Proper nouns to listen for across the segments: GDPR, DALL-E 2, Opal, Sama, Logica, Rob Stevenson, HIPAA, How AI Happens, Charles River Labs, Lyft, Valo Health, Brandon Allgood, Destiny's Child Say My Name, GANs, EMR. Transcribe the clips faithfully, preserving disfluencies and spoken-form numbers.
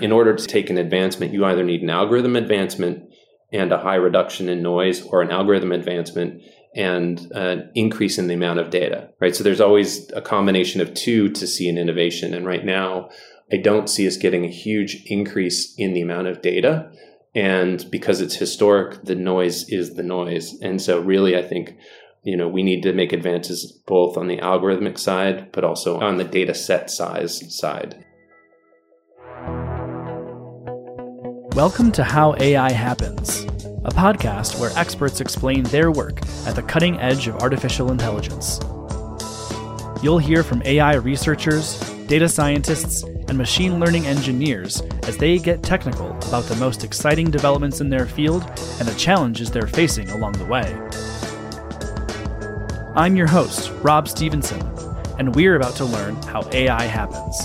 in order to take an advancement, you either need an algorithm advancement and a high reduction in noise, or an algorithm advancement and an increase in the amount of data, right? So there's always a combination of two to see an innovation. And right now, I don't see us getting a huge increase in the amount of data. And because it's historic, the noise is the noise. And so really, I think, you know, we need to make advances both on the algorithmic side, but also on the data set size side. Welcome to How A I Happens, a podcast where experts explain their work at the cutting edge of artificial intelligence. You'll hear from A I researchers, data scientists, and machine learning engineers as they get technical about the most exciting developments in their field and the challenges they're facing along the way. I'm your host, Rob Stevenson, and we're about to learn how A I happens.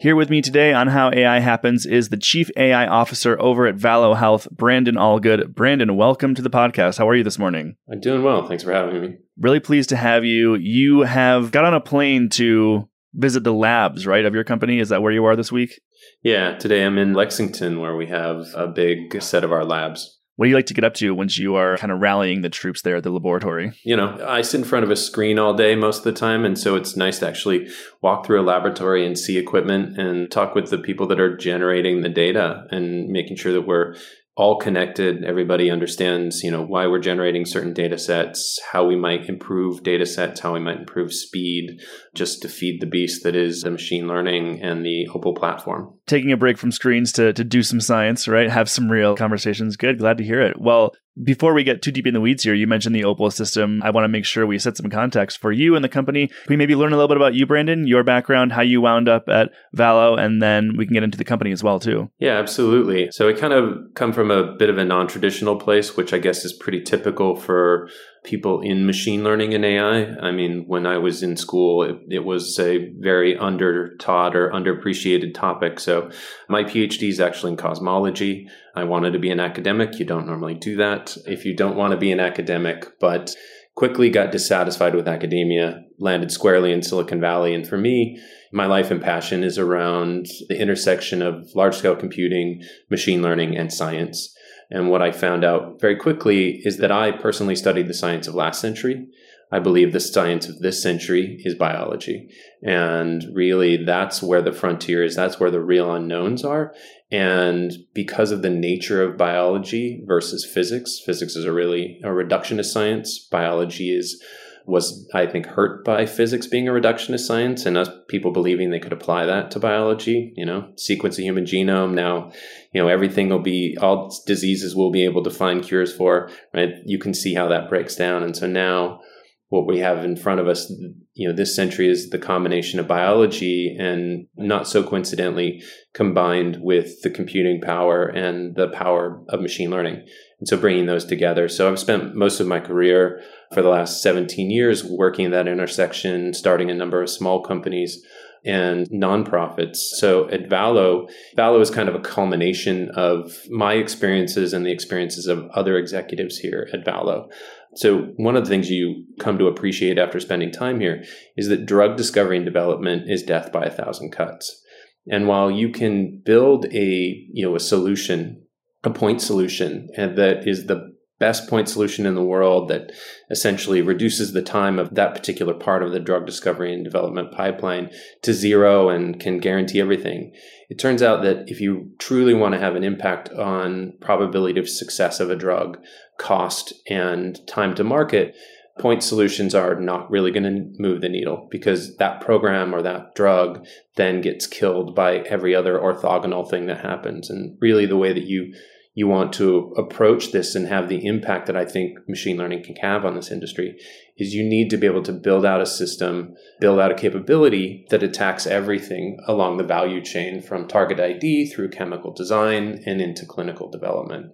Here with me today on How A I Happens is the Chief A I Officer over at Valo Health, Brandon Allgood. Brandon, welcome to the podcast. How are you this morning? I'm doing well. Thanks for having me. Really pleased to have you. You have got on a plane to visit the labs, right, of your company. Is that where you are this week? Yeah, today I'm in Lexington, where we have a big set of our labs. What do you like to get up to once you are kind of rallying the troops there at the laboratory? You know, I sit in front of a screen all day most of the time. And so it's nice to actually walk through a laboratory and see equipment and talk with the people that are generating the data and making sure that we're all connected. Everybody understands, you know, why we're generating certain data sets, how we might improve data sets, how we might improve speed, just to feed the beast that is the machine learning and the Opal platform. Taking a break from screens to, to do some science, right? Have some real conversations. Good. Glad to hear it. Well, before we get too deep in the weeds here, you mentioned the Opal system. I want to make sure we set some context for you and the company. Can we maybe learn a little bit about you, Brandon, your background, how you wound up at Valo, and then we can get into the company as well, too? Yeah, absolutely. So I kind of come from a bit of a non-traditional place, which I guess is pretty typical for people in machine learning and A I. I mean, when I was in school, it, it was a very under-taught or underappreciated topic. So my PhD is actually in cosmology. I wanted to be an academic. You don't normally do that if you don't want to be an academic, but quickly got dissatisfied with academia, landed squarely in Silicon Valley. And for me, my life and passion is around the intersection of large-scale computing, machine learning, and science. And what I found out very quickly is that I personally studied the science of last century. I believe the science of this century is biology. And really, that's where the frontier is. That's where the real unknowns are. And because of the nature of biology versus physics, physics is a really a reductionist science. Biology is was, I think, hurt by physics being a reductionist science and us people believing they could apply that to biology, you know, sequence the human genome. Now, you know, everything will be, all diseases will be able to find cures for, right? You can see how that breaks down. And so now what we have in front of us, you know, this century is the combination of biology and, not so coincidentally, combined with the computing power and the power of machine learning. And so bringing those together. So I've spent most of my career for the last seventeen years working at that intersection, starting a number of small companies and nonprofits. So at Valo, Valo is kind of a culmination of my experiences and the experiences of other executives here at Valo. So one of the things you come to appreciate after spending time here is that drug discovery and development is death by a thousand cuts. And while you can build a, you know, a solution, a point solution, and that is the best point solution in the world that essentially reduces the time of that particular part of the drug discovery and development pipeline to zero and can guarantee everything. It turns out that if you truly want to have an impact on probability of success of a drug, cost, and time to market, point solutions are not really going to move the needle because that program or that drug then gets killed by every other orthogonal thing that happens. And really the way that you you want to approach this and have the impact that I think machine learning can have on this industry is you need to be able to build out a system, build out a capability that attacks everything along the value chain from target I D through chemical design and into clinical development.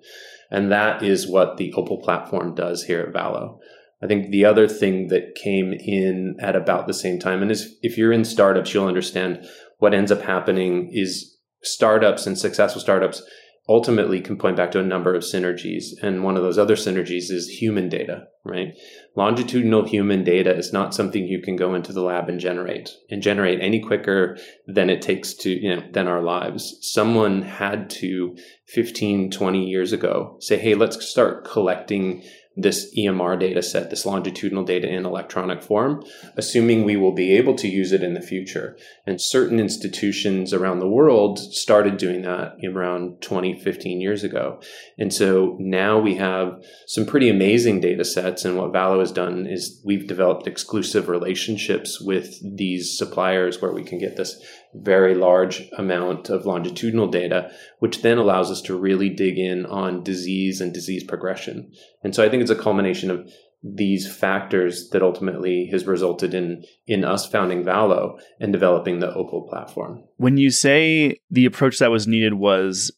And that is what the Opal platform does here at Valo. I think the other thing that came in at about the same time, and is if you're in startups, you'll understand what ends up happening is startups and successful startups ultimately can point back to a number of synergies. And one of those other synergies is human data, right? Longitudinal human data is not something you can go into the lab and generate and generate any quicker than it takes to, you know, than our lives. Someone had to fifteen, twenty years ago say, hey, let's start collecting this E M R data set, this longitudinal data in electronic form, assuming we will be able to use it in the future. And certain institutions around the world started doing that around twenty, fifteen years ago. And so now we have some pretty amazing data sets. And what Valo has done is we've developed exclusive relationships with these suppliers where we can get this very large amount of longitudinal data, which then allows us to really dig in on disease and disease progression. And so I think it's a culmination of these factors that ultimately has resulted in in us founding Valo and developing the Opal platform. When you say the approach that was needed was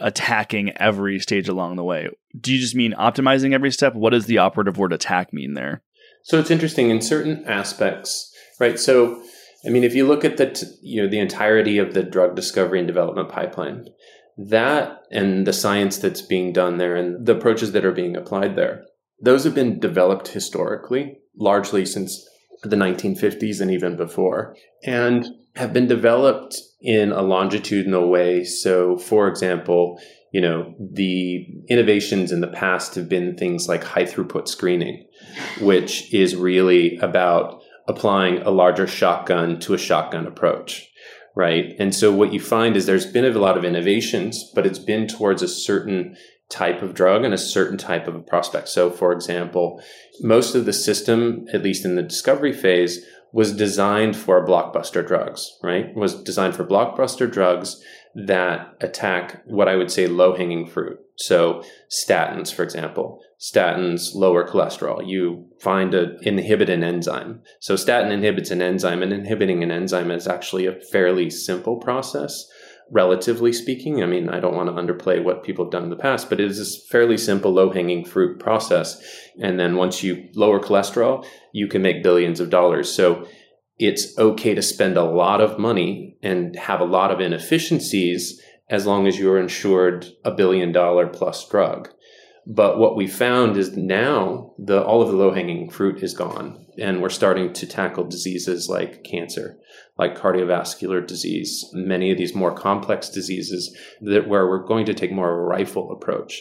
attacking every stage along the way, do you just mean optimizing every step? What does the operative word attack mean there? So it's interesting in certain aspects, right? So I mean, if you look at the t- you know the entirety of the drug discovery and development pipeline, that and the science that's being done there and the approaches that are being applied there, those have been developed historically, largely since the nineteen fifties and even before, and have been developed in a longitudinal way. So, for example, you know, the innovations in the past have been things like high throughput screening, which is really about applying a larger shotgun to a shotgun approach, right? And so what you find is there's been a lot of innovations, but it's been towards a certain type of drug and a certain type of a prospect. So for example, most of the system, at least in the discovery phase, was designed for blockbuster drugs, right? Was designed for blockbuster drugs that attack what I would say low-hanging fruit. So statins, for example, statins lower cholesterol. You find a inhibit an enzyme. So statin inhibits an enzyme, and inhibiting an enzyme is actually a fairly simple process, relatively speaking. I mean, I don't want to underplay what people have done in the past, but it is this fairly simple low-hanging fruit process. And then once you lower cholesterol, you can make billions of dollars. So it's okay to spend a lot of money and have a lot of inefficiencies as long as you're insured a billion dollar plus drug. But what we found is now the all of the low-hanging fruit is gone, and we're starting to tackle diseases like cancer, like cardiovascular disease, many of these more complex diseases that where we're going to take more of a rifle approach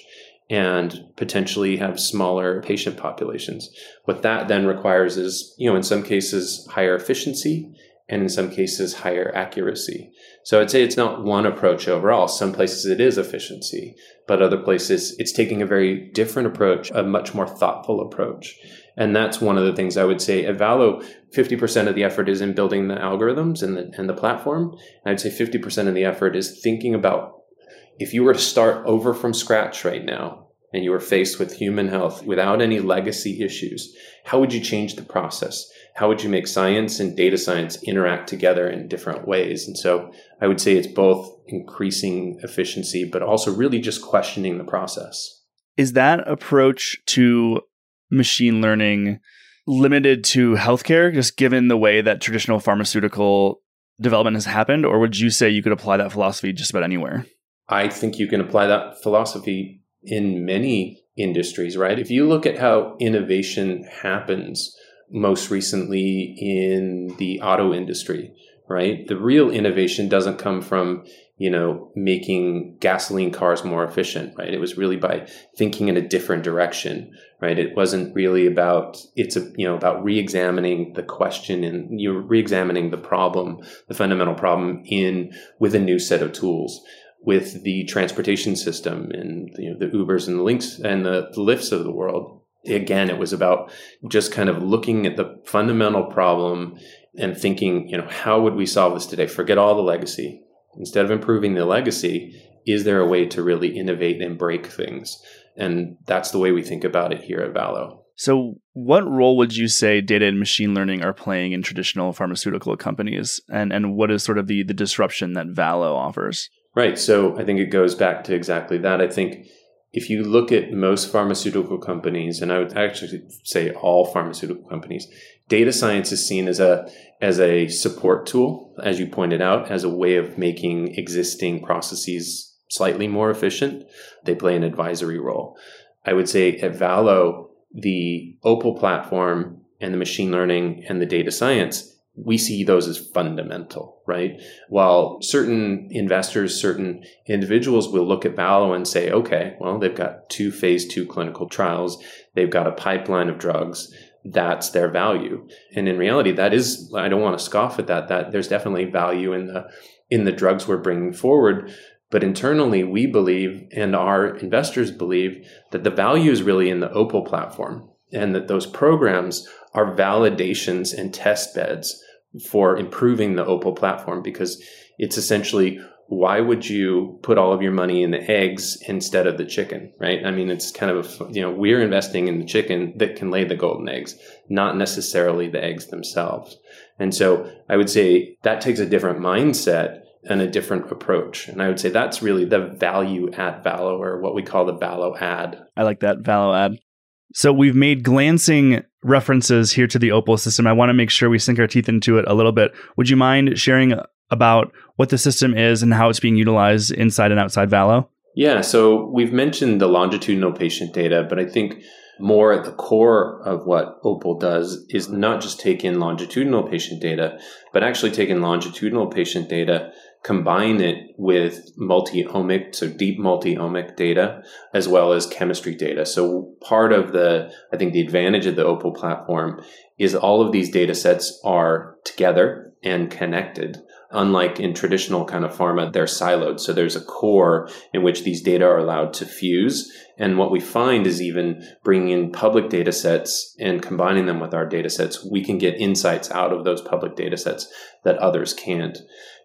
and potentially have smaller patient populations. What that then requires is, you know, in some cases, higher efficiency, and in some cases, higher accuracy. So I'd say it's not one approach overall. Some places it is efficiency, but other places it's taking a very different approach, a much more thoughtful approach. And that's one of the things I would say at Valo, fifty percent of the effort is in building the algorithms and the, and the platform. And I'd say fifty percent of the effort is thinking about, if you were to start over from scratch right now and you were faced with human health without any legacy issues, how would you change the process? How would you make science and data science interact together in different ways? And so I would say it's both increasing efficiency, but also really just questioning the process. Is that approach to machine learning limited to healthcare, just given the way that traditional pharmaceutical development has happened? Or would you say you could apply that philosophy just about anywhere? I think you can apply that philosophy in many industries, right? If you look at how innovation happens, most recently in the auto industry, right? The real innovation doesn't come from, you know, making gasoline cars more efficient, right? It was really by thinking in a different direction, right? It wasn't really about, it's, a, you know, about re-examining the question and you're re-examining the problem, the fundamental problem in with a new set of tools. With the transportation system and you know, the Ubers and the Links and the, the Lyfts of the world, again, it was about just kind of looking at the fundamental problem and thinking, you know, how would we solve this today? Forget all the legacy. Instead of improving the legacy, is there a way to really innovate and break things? And that's the way we think about it here at Valo. So what role would you say data and machine learning are playing in traditional pharmaceutical companies? And and what is sort of the, the disruption that Valo offers? Right. So I think it goes back to exactly that. I think if you look at most pharmaceutical companies, and I would actually say all pharmaceutical companies, data science is seen as a as a support tool, as you pointed out, as a way of making existing processes slightly more efficient, they play an advisory role. I would say at Valo, the Opal platform and the machine learning and the data science, we see those as fundamental, right? While certain investors, certain individuals will look at Valo and say, okay, well, they've got two phase two clinical trials. They've got a pipeline of drugs. That's their value. And in reality, that is, I don't want to scoff at that, that there's definitely value in the, in the drugs we're bringing forward. But internally, we believe, and our investors believe, that the value is really in the Opal platform, and that those programs are validations and test beds for improving the Opal platform, because it's essentially, why would you put all of your money in the eggs instead of the chicken, right? I mean, it's kind of, a, you know, we're investing in the chicken that can lay the golden eggs, not necessarily the eggs themselves. And so I would say that takes a different mindset and a different approach. And I would say that's really the value at Valo, or what we call the Valo ad. I like that, Valo ad. So we've made glancing references here to the Opal system. I want to make sure we sink our teeth into it a little bit. Would you mind sharing about what the system is and how it's being utilized inside and outside Valo? Yeah, so we've mentioned the longitudinal patient data, but I think more at the core of what Opal does is not just take in longitudinal patient data, but actually take in longitudinal patient data, combine it with multi-omic, so deep multi-omic data, as well as chemistry data. So part of the, I think the advantage of the Opal platform is all of these data sets are together and connected. Unlike in traditional kind of pharma, they're siloed. So there's a core in which these data are allowed to fuse. And what we find is even bringing in public data sets and combining them with our data sets, we can get insights out of those public data sets that others can't.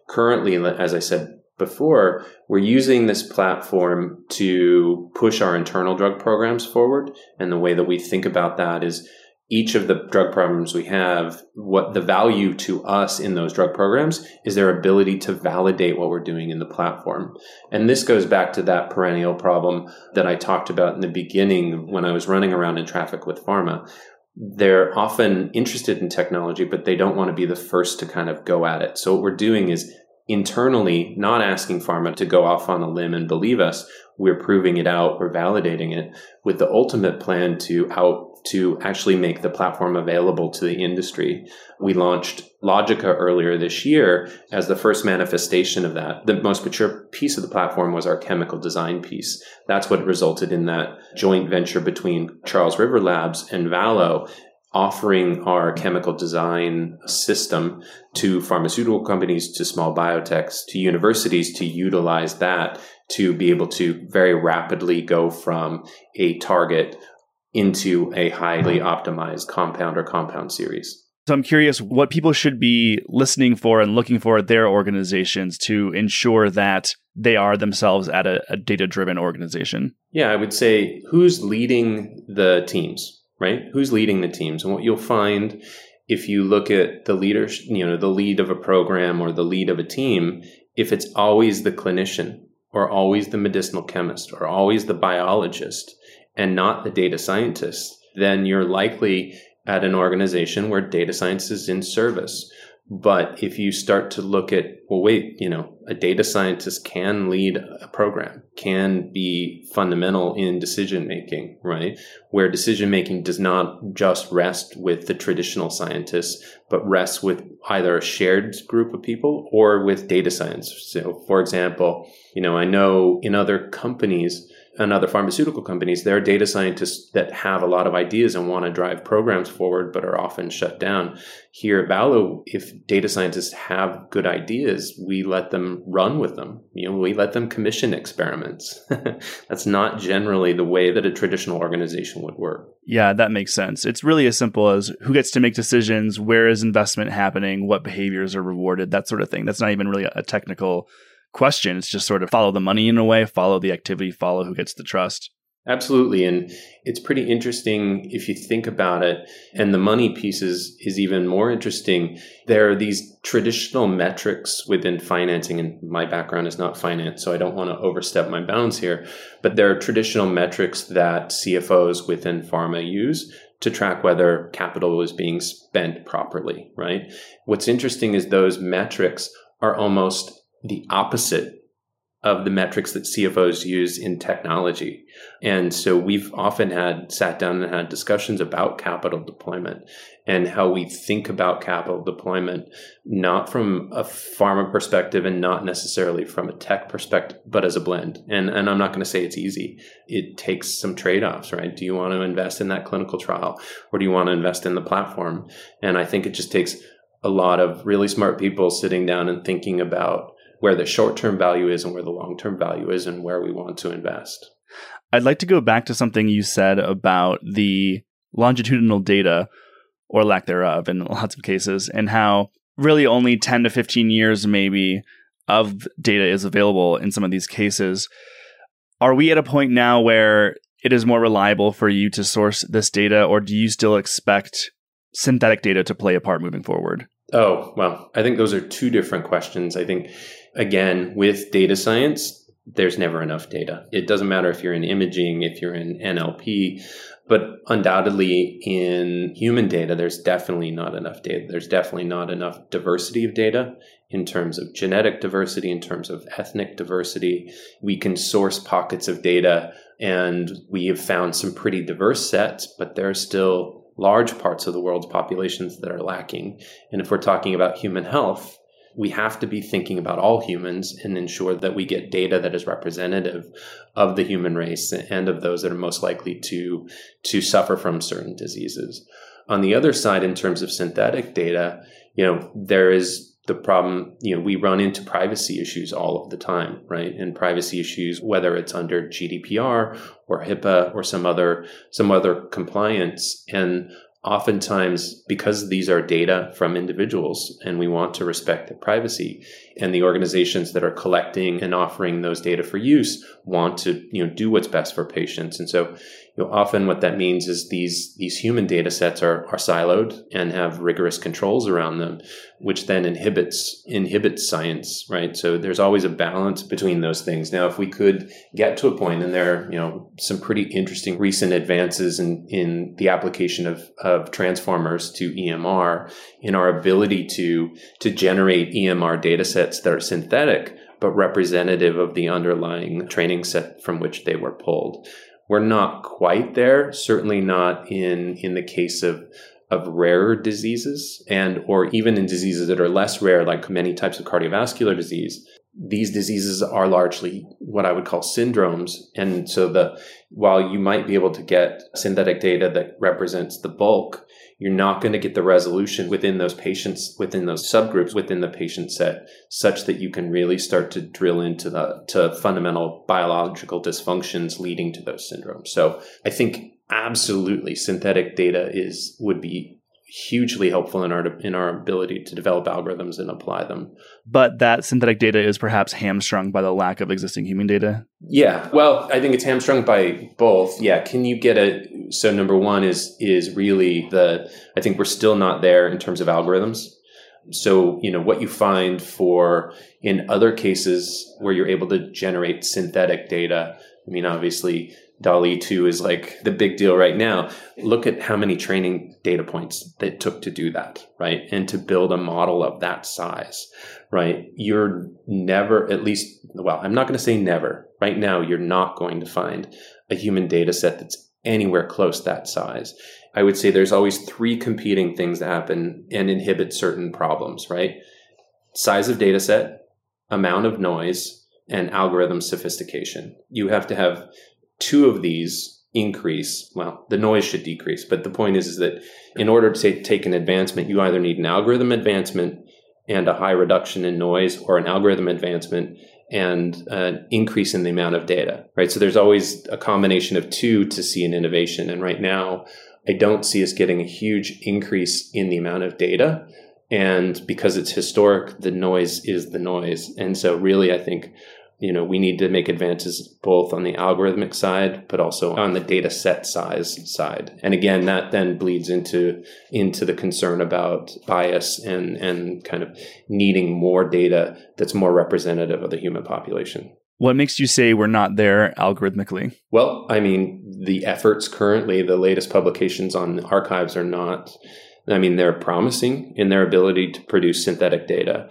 Currently, as I said before, we're using this platform to push our internal drug programs forward. And the way that we think about that is, each of the drug programs we have, what the value to us in those drug programs is their ability to validate what we're doing in the platform. And this goes back to that perennial problem that I talked about in the beginning when I was running around in traffic with pharma. They're often interested in technology, but they don't want to be the first to kind of go at it. So what we're doing is internally not asking pharma to go off on a limb and believe us. We're proving it out, we're validating it, with the ultimate plan to out to actually make the platform available to the industry. We launched Logica earlier this year as the first manifestation of that. The most mature piece of the platform was our chemical design piece. That's what resulted in that joint venture between Charles River Labs and Valo, offering our chemical design system to pharmaceutical companies, to small biotechs, to universities, to utilize that to be able to very rapidly go from a target into a highly optimized compound or compound series. So I'm curious what people should be listening for and looking for at their organizations to ensure that they are themselves at a, a data-driven organization. Yeah, I would say who's leading the teams, right? Who's leading the teams? And what you'll find if you look at the leader, you know, the lead of a program or the lead of a team, if it's always the clinician or always the medicinal chemist or always the biologist, and not the data scientist, then you're likely at an organization where data science is in service. But if you start to look at, well, wait, you know, a data scientist can lead a program, can be fundamental in decision making, right? Where decision making does not just rest with the traditional scientists, but rests with either a shared group of people or with data science. So, for example, you know, I know in other companies, and other pharmaceutical companies, there are data scientists that have a lot of ideas and want to drive programs forward, but are often shut down. Here at Valo, if data scientists have good ideas, we let them run with them. You know, we let them commission experiments. That's not generally the way that a traditional organization would work. Yeah, that makes sense. It's really as simple as who gets to make decisions, where is investment happening, what behaviors are rewarded, that sort of thing. That's not even really a technical question. It's just sort of follow the money in a way, follow the activity, follow who gets the trust. Absolutely. And it's pretty interesting if you think about it. And the money pieces is even more interesting. There are these traditional metrics within financing, and my background is not finance, so I don't want to overstep my bounds here, but there are traditional metrics that C F Os within pharma use to track whether capital is being spent properly, right? What's interesting is those metrics are almost the opposite of the metrics that C F Os use in technology. And so we've often had sat down and had discussions about capital deployment and how we think about capital deployment, not from a pharma perspective and not necessarily from a tech perspective, but as a blend. And, and I'm not going to say it's easy. It takes some trade-offs, right? Do you want to invest in that clinical trial or do you want to invest in the platform? And I think it just takes a lot of really smart people sitting down and thinking about where the short-term value is and where the long-term value is and where we want to invest. I'd like to go back to something you said about the longitudinal data, or lack thereof in lots of cases, and how really only ten to fifteen years maybe of data is available in some of these cases. Are we at a point now where it is more reliable for you to source this data, or do you still expect synthetic data to play a part moving forward? Oh, well, I think those are two different questions. I think, again, with data science, there's never enough data. It doesn't matter if you're in imaging, if you're in N L P, but undoubtedly in human data, there's definitely not enough data. There's definitely not enough diversity of data in terms of genetic diversity, in terms of ethnic diversity. We can source pockets of data and we have found some pretty diverse sets, but there are still large parts of the world's populations that are lacking. And if we're talking about human health, we have to be thinking about all humans and ensure that we get data that is representative of the human race and of those that are most likely to, to suffer from certain diseases. On the other side, in terms of synthetic data, you know, there is the problem, you know, we run into privacy issues all of the time, right? And privacy issues, whether it's under G D P R or HIPAA or some other, some other compliance. And oftentimes, because these are data from individuals and we want to respect their privacy, and the organizations that are collecting and offering those data for use want to, you know, do what's best for patients. And so, you know, often what that means is these, these human data sets are, are siloed and have rigorous controls around them, which then inhibits, inhibits science, right? So there's always a balance between those things. Now, if we could get to a point, and there are, you know, some pretty interesting recent advances in, in the application of, of transformers to E M R in our ability to, to generate E M R data sets that are synthetic, but representative of the underlying training set from which they were pulled. We're not quite there, certainly not in, in the case of, of rarer diseases and or even in diseases that are less rare, like many types of cardiovascular disease. These diseases are largely what I would call syndromes. And so the while you might be able to get synthetic data that represents the bulk, you're not going to get the resolution within those patients, within those subgroups, within the patient set, such that you can really start to drill into the to fundamental biological dysfunctions leading to those syndromes. So I think absolutely synthetic data is would be hugely helpful in our in our ability to develop algorithms and apply them. But that synthetic data is perhaps hamstrung by the lack of existing human data? Yeah. Well, I think it's hamstrung by both. Yeah. Can you get a... So number one is is really the... I think we're still not there in terms of algorithms. So, you know, what you find for in other cases where you're able to generate synthetic data, I mean, obviously... DALL-E two is like the big deal right now. Look at how many training data points it took to do that, right? And to build a model of that size, right? You're never, at least, well, I'm not going to say never. Right now, you're not going to find a human data set that's anywhere close that size. I would say there's always three competing things that happen and inhibit certain problems, right? Size of data set, amount of noise, and algorithm sophistication. You have to have two of these increase. Well, the noise should decrease, but the point is, is that in order to take an advancement, you either need an algorithm advancement and a high reduction in noise, or an algorithm advancement and an increase in the amount of data, right? So there's always a combination of two to see an innovation. And right now, I don't see us getting a huge increase in the amount of data. And because it's historic, the noise is the noise. And so really, I think you know, we need to make advances both on the algorithmic side, but also on the data set size side. And again, that then bleeds into into the concern about bias and, and kind of needing more data that's more representative of the human population. What makes you say we're not there algorithmically? Well, I mean, the efforts currently, the latest publications on the archives are not, I mean, they're promising in their ability to produce synthetic data,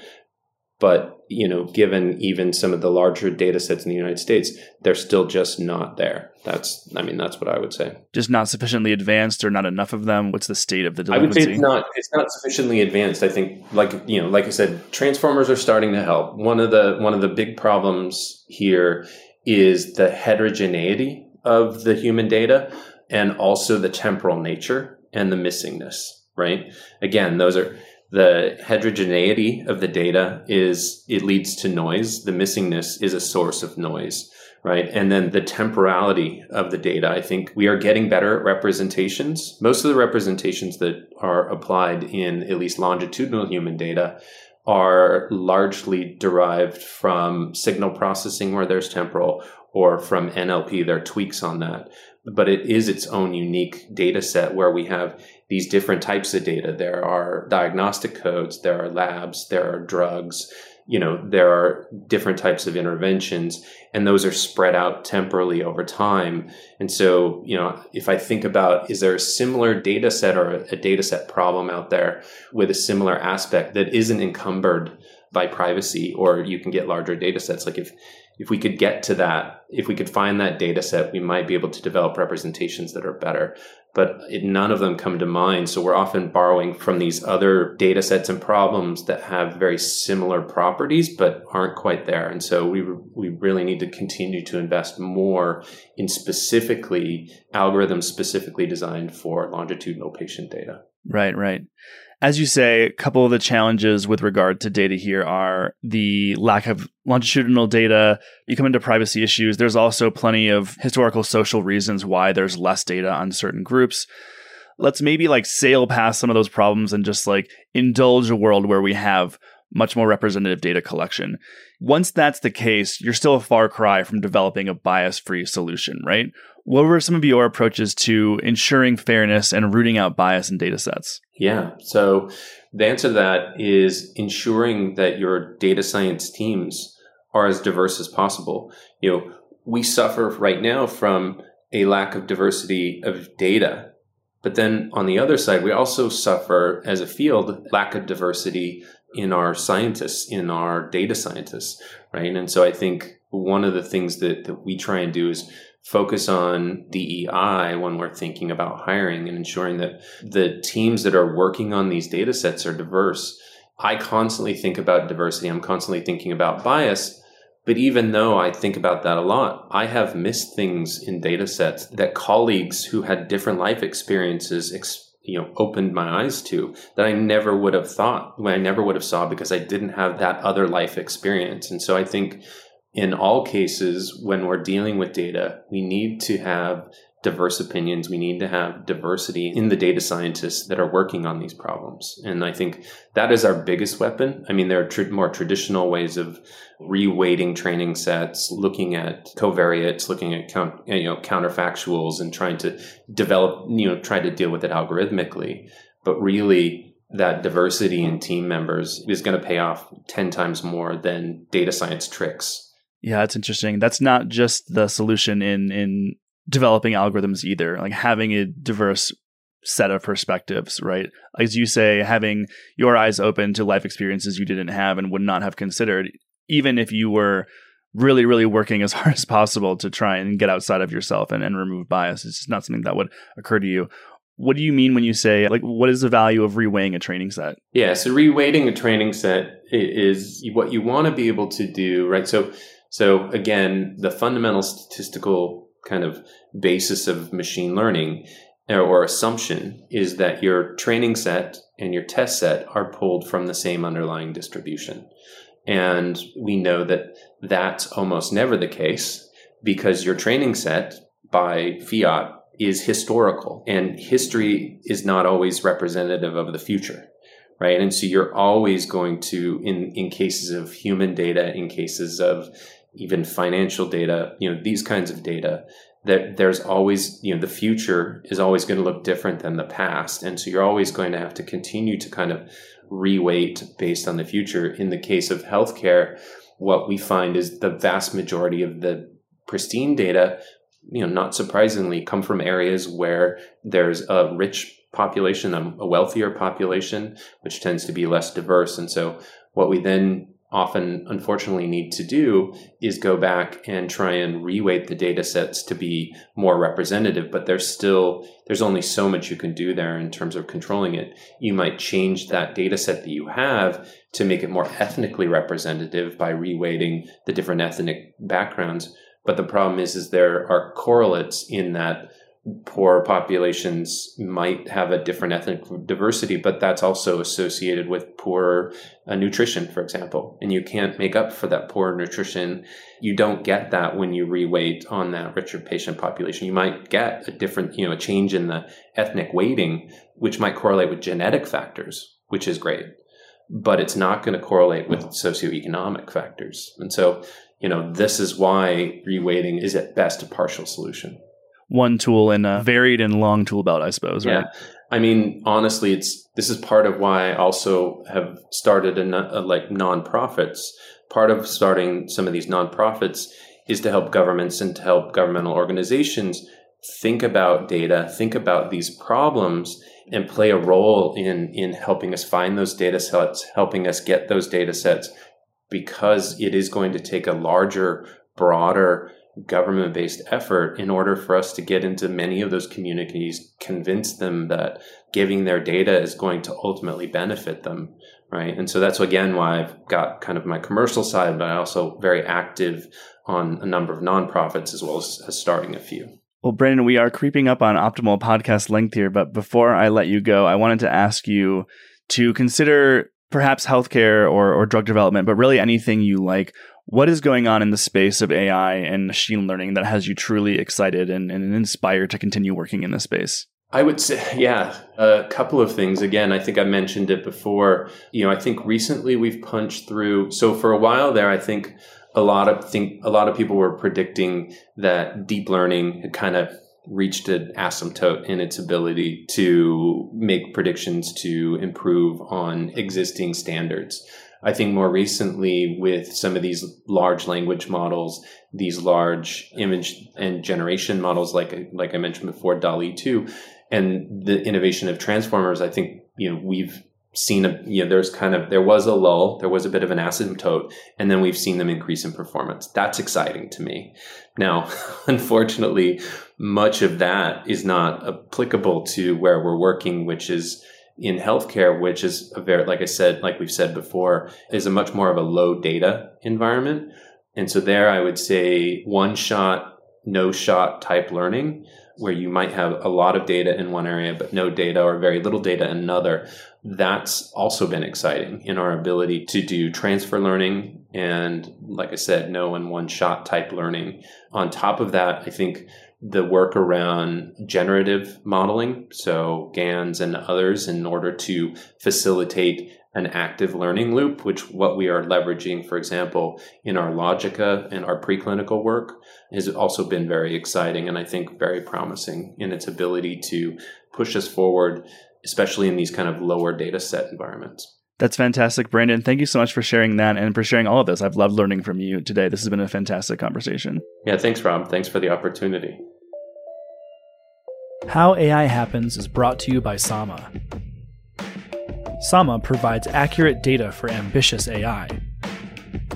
but you know, given even some of the larger data sets in the United States, they're still just not there. That's, I mean, that's what I would say. Just not sufficiently advanced, or not enough of them? What's the state of the delinquency? I would say it's not, it's not sufficiently advanced. I think, like, you know, like I said, transformers are starting to help. One of the, one of the big problems here is the heterogeneity of the human data, and also the temporal nature and the missingness, right? Again, those are, the heterogeneity of the data is, it leads to noise. The missingness is a source of noise, right? And then the temporality of the data, I think we are getting better at representations. Most of the representations that are applied in at least longitudinal human data are largely derived from signal processing where there's temporal, or from N L P, there are tweaks on that. But it is its own unique data set where we have these different types of data. There are diagnostic codes, there are labs, there are drugs, you know, there are different types of interventions, and those are spread out temporally over time. And so, you know, if I think about, is there a similar data set or a data set problem out there with a similar aspect that isn't encumbered by privacy, or you can get larger data sets? Like if, if we could get to that, if we could find that data set, we might be able to develop representations that are better, but it, none of them come to mind. So we're often borrowing from these other data sets and problems that have very similar properties, but aren't quite there. And so we, we really need to continue to invest more in specifically algorithms specifically designed for longitudinal patient data. Right, right. As you say, a couple of the challenges with regard to data here are the lack of longitudinal data. You come into privacy issues. There's also plenty of historical social reasons why there's less data on certain groups. Let's maybe like sail past some of those problems and just like indulge a world where we have much more representative data collection. Once that's the case, you're still a far cry from developing a bias-free solution, right? What were some of your approaches to ensuring fairness and rooting out bias in data sets? Yeah, so the answer to that is ensuring that your data science teams are as diverse as possible. You know, we suffer right now from a lack of diversity of data. But then on the other side, we also suffer as a field lack of diversity in our scientists, in our data scientists, right? And so I think one of the things that, that we try and do is focus on D E I when we're thinking about hiring and ensuring that the teams that are working on these data sets are diverse. I constantly think about diversity. I'm constantly thinking about bias. But even though I think about that a lot, I have missed things in data sets that colleagues who had different life experiences experience you know, opened my eyes to, that I never would have thought, I never would have saw, because I didn't have that other life experience. And so I think in all cases, when we're dealing with data, we need to have diverse opinions. We need to have diversity in the data scientists that are working on these problems. And I think that is our biggest weapon. I mean, there are tr- more traditional ways of reweighting training sets, looking at covariates, looking at count, you know, counterfactuals, and trying to develop, you know, try to deal with it algorithmically. But really, that diversity in team members is going to pay off ten times more than data science tricks. Yeah, that's interesting. That's not just the solution in in developing algorithms either, like having a diverse set of perspectives, right? As you say, having your eyes open to life experiences you didn't have and would not have considered, even if you were really, really working as hard as possible to try and get outside of yourself and, and remove bias. It's just not something that would occur to you. What do you mean when you say, like, what is the value of reweighting a training set? Yeah, so reweighting a training set is what you want to be able to do, right? So, so again, the fundamental statistical kind of basis of machine learning or assumption is that your training set and your test set are pulled from the same underlying distribution. And we know that that's almost never the case, because your training set by fiat is historical, and history is not always representative of the future, right? And so you're always going to, in, in cases of human data, in cases of even financial data, you know, these kinds of data, that there's always, you know, the future is always going to look different than the past. And so you're always going to have to continue to kind of reweight based on the future. In the case of healthcare, what we find is the vast majority of the pristine data, you know, not surprisingly, come from areas where there's a rich population, a wealthier population, which tends to be less diverse. And so what we then often unfortunately need to do is go back and try and reweight the data sets to be more representative, but there's still, there's only so much you can do there in terms of controlling it. You might change that data set that you have to make it more ethnically representative by reweighting the different ethnic backgrounds. But the problem is, is there are correlates in that poor populations might have a different ethnic diversity, but that's also associated with poor uh, nutrition, for example, and you can't make up for that poor nutrition. You don't get that when you reweight on that richer patient population. You might get a different, you know, a change in the ethnic weighting, which might correlate with genetic factors, which is great, but it's not going to correlate with socioeconomic factors. And so, you know, this is why reweighting is at best a partial solution. One tool in a varied and long tool belt, I suppose, right? Yeah. I mean, honestly, it's this is part of why I also have started a, a like nonprofits. Part of starting some of these nonprofits is to help governments and to help governmental organizations think about data, think about these problems, and play a role in in helping us find those data sets, helping us get those data sets, because it is going to take a larger, broader government-based effort in order for us to get into many of those communities, convince them that giving their data is going to ultimately benefit them, right? And so that's, again, why I've got kind of my commercial side, but I'm also very active on a number of nonprofits as well as, as starting a few. Well, Brandon, we are creeping up on optimal podcast length here, but before I let you go, I wanted to ask you to consider perhaps healthcare or, or drug development, but really anything you like. What is going on in the space of A I and machine learning that has you truly excited and, and inspired to continue working in this space? I would say, yeah, a couple of things. Again, I think I mentioned it before. You know, I think recently we've punched through. So for a while there, I think a lot of think a lot of people were predicting that deep learning had kind of reached an asymptote in its ability to make predictions to improve on existing standards. I think more recently with some of these large language models, these large image and generation models, like like I mentioned before, DALL-E two, and the innovation of transformers, I think, you know, we've seen a, you know, there's kind of, there was a lull, there was a bit of an asymptote, and then we've seen them increase in performance. That's exciting to me. Now, unfortunately, much of that is not applicable to where we're working, which is in healthcare, which is a very, like I said, like we've said before, is a much more of a low data environment. And so there I would say one shot, no shot type learning, where you might have a lot of data in one area, but no data or very little data in another. That's also been exciting in our ability to do transfer learning. And like I said, no and one shot type learning. On top of that, I think the work around generative modeling, so GANs and others, in order to facilitate an active learning loop, which what we are leveraging, for example, in our Logica and our preclinical work, has also been very exciting and I think very promising in its ability to push us forward, especially in these kind of lower data set environments. That's fantastic, Brandon. Thank you so much for sharing that and for sharing all of this. I've loved learning from you today. This has been a fantastic conversation. Yeah, thanks, Rob. Thanks for the opportunity. How A I Happens is brought to you by Sama. Sama provides accurate data for ambitious A I,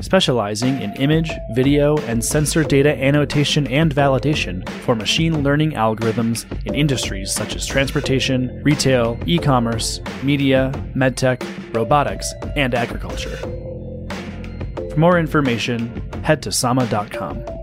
specializing in image, video, and sensor data annotation and validation for machine learning algorithms in industries such as transportation, retail, e-commerce, media, medtech, robotics, and agriculture. For more information, head to sama dot com.